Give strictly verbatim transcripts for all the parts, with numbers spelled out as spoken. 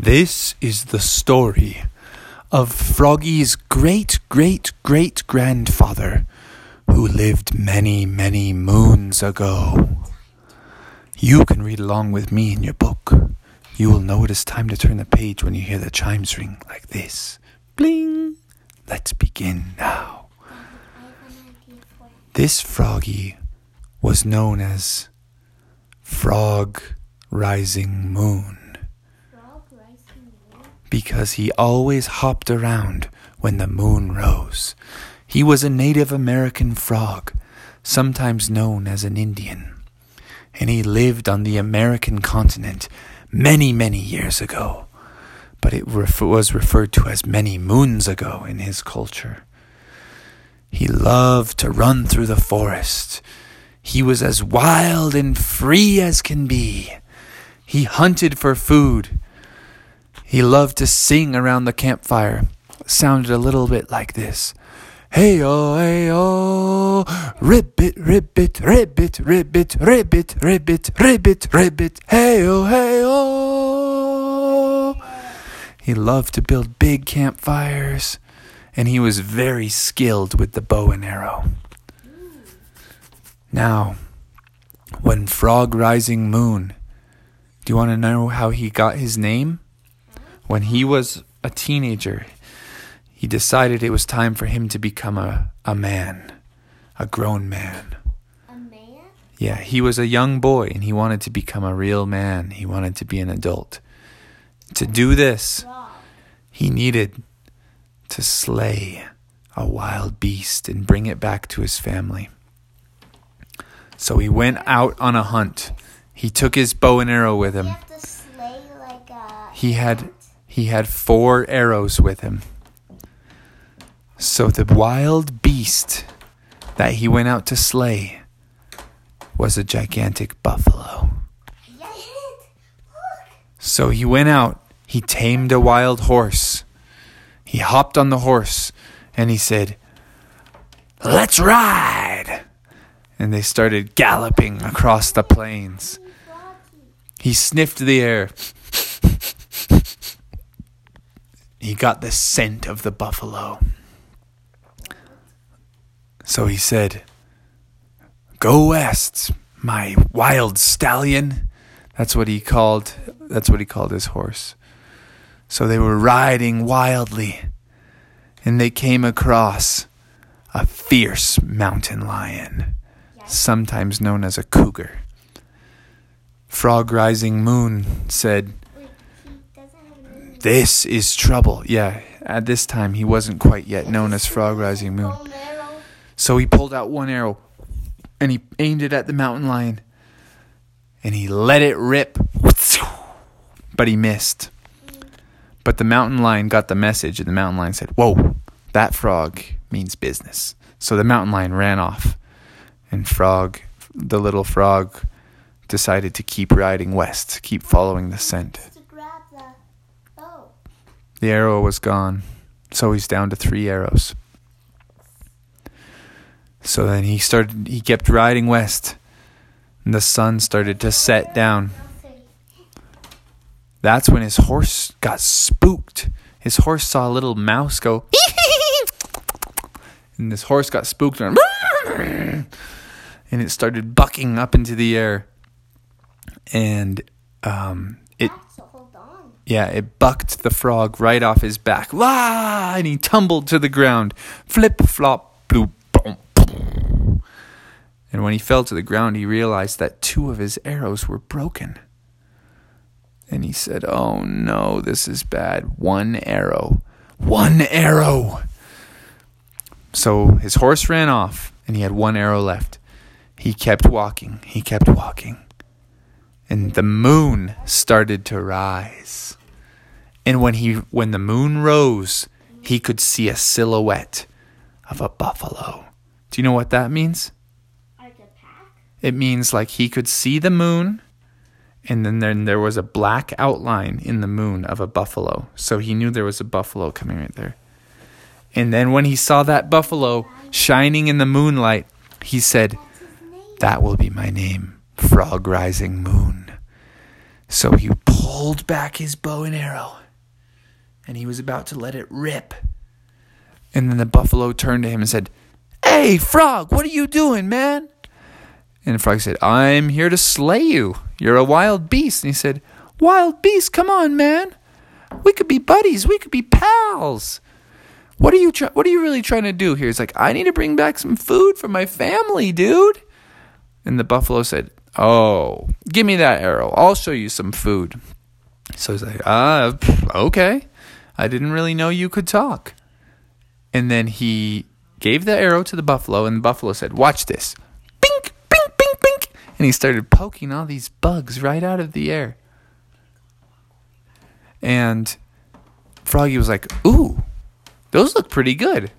This is the story of Froggy's great-great-great-grandfather, who lived many, many moons ago. You can read along with me in your book. You will know it is time to turn the page when you hear the chimes ring like this. Bling! Let's begin now. This Froggy was known as Frog Rising Moon, because he always hopped around when the moon rose. He was a Native American frog, sometimes known as an Indian, and he lived on the American continent many, many years ago, but it ref- was referred to as many moons ago in his culture. He loved to run through the forest. He was as wild and free as can be. He hunted for food. He loved to sing around the campfire. It sounded a little bit like this. Hey-oh, hey-oh, ribbit, ribbit, ribbit, ribbit, ribbit, ribbit, ribbit, ribbit, hey-oh, hey-oh. He loved to build big campfires, and he was very skilled with the bow and arrow. Now, when Frog Rising Moon, do you want to know how he got his name? When he was a teenager, he decided it was time for him to become a, a man, a grown man. A man? Yeah, he was a young boy, and he wanted to become a real man. He wanted to be an adult. To do this, he needed to slay a wild beast and bring it back to his family. So he went out on a hunt. He took his bow and arrow with him. You have to slay like a... He had... He had four arrows with him. So the wild beast that he went out to slay was a gigantic buffalo. So he went out, he tamed a wild horse. He hopped on the horse and he said, "Let's ride!" And they started galloping across the plains. He sniffed the air. He got the scent of the buffalo. So he said, "Go west, my wild stallion." That's what he called that's what he called his horse. So they were riding wildly, and they came across a fierce mountain lion, sometimes known as a cougar. Frog Rising Moon said, "This is trouble." Yeah, at this time, he wasn't quite yet known as Frog Rising Moon. So he pulled out one arrow, and he aimed it at the mountain lion, and he let it rip, but he missed. But the mountain lion got the message, and the mountain lion said, "Whoa, that frog means business." So the mountain lion ran off, and Frog, the little frog, decided to keep riding west, keep following the scent. The arrow was gone, so he's down to three arrows. So then he started, he kept riding west, and the sun started to set down. That's when his horse got spooked. His horse saw a little mouse go, and this horse got spooked, and it started bucking up into the air, and um, it... Yeah, it bucked the frog right off his back. Wah! And he tumbled to the ground. Flip, flop, bloop, boom, boom. And when he fell to the ground, he realized that two of his arrows were broken. And he said, "Oh no, this is bad. One arrow. One arrow." So his horse ran off, and he had one arrow left. He kept walking. He kept walking. And the moon started to rise. And when he when the moon rose, he could see a silhouette of a buffalo. Do you know what that means? It means like he could see the moon, and then there, there was a black outline in the moon of a buffalo. So he knew there was a buffalo coming right there. And then when he saw that buffalo shining in the moonlight, he said, "That will be my name, Frog Rising Moon." So he pulled pulled back his bow and arrow, and he was about to let it rip. And then the buffalo turned to him and said, "Hey, Frog, what are you doing, man?" And the frog said, "I'm here to slay you. You're a wild beast." And he said, "Wild beast, come on, man. We could be buddies. We could be pals. What are you try- What are you really trying to do here?" He's like, "I need to bring back some food for my family, dude." And the buffalo said, "Oh, give me that arrow. I'll show you some food." So he's like, "Ah, okay. I didn't really know you could talk." And then he gave the arrow to the buffalo, and the buffalo said, "Watch this. Bink, bink, bink, bink." And he started poking all these bugs right out of the air. And Froggy was like, "Ooh, those look pretty good."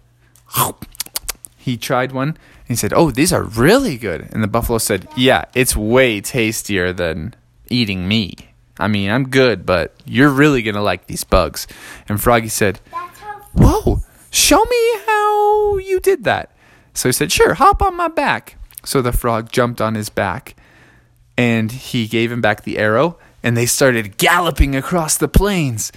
He tried one, and he said, "Oh, these are really good." And the buffalo said, "Yeah, it's way tastier than eating me. I mean, I'm good, but you're really going to like these bugs." And Froggy said, "Whoa, show me how you did that." So he said, "Sure, hop on my back." So the frog jumped on his back, and he gave him back the arrow, and they started galloping across the plains.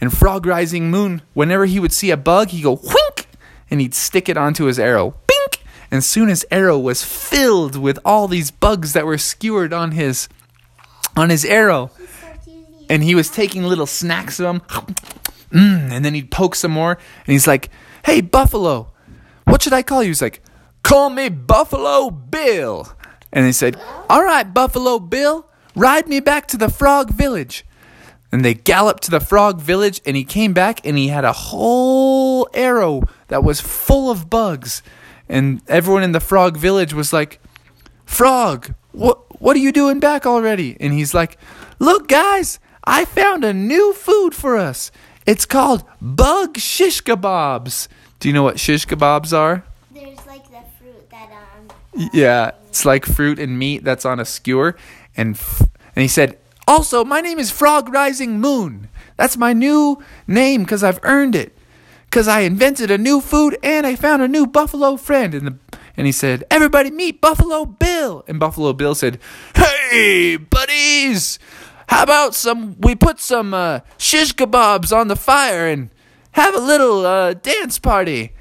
And Frog Rising Moon, whenever he would see a bug, he'd go, "Wink!" And he'd stick it onto his arrow. Bink! And soon his arrow was filled with all these bugs that were skewered on his on his arrow. And he was taking little snacks of them. Mm, and then he'd poke some more. And he's like, "Hey, Buffalo, what should I call you?" He's like, "Call me Buffalo Bill." And they said, "All right, Buffalo Bill, ride me back to the frog village." And they galloped to the frog village, and he came back, and he had a whole arrow that was full of bugs. And everyone in the frog village was like, "Frog, what what are you doing back already?" And he's like, "Look, guys, I found a new food for us. It's called bug shish kebabs." Do you know what shish kebabs are? There's like the fruit that um. Uh, yeah, it's like fruit and meat that's on a skewer. And f- and he said, "Also, my name is Frog Rising Moon. That's my new name because I've earned it. Because I invented a new food and I found a new buffalo friend." And, the, and he said, "Everybody meet Buffalo Bill." And Buffalo Bill said, "Hey, buddies, how about some? We put some uh, shish kebabs on the fire and have a little uh, dance party."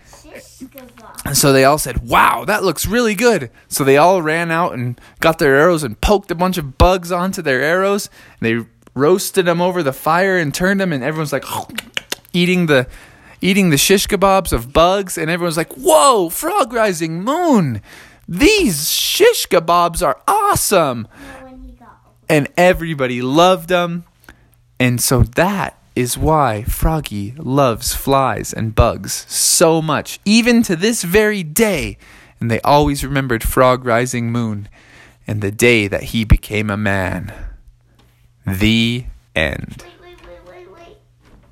And so they all said, "Wow, that looks really good." So they all ran out and got their arrows and poked a bunch of bugs onto their arrows. They roasted them over the fire and turned them, and everyone's like eating the eating the shish kebabs of bugs. And everyone's like, "Whoa, Frog Rising Moon, these shish kebabs are awesome." And everybody loved them. And so that is why Froggy loves flies and bugs so much, even to this very day. And they always remembered Frog Rising Moon and the day that he became a man. The end.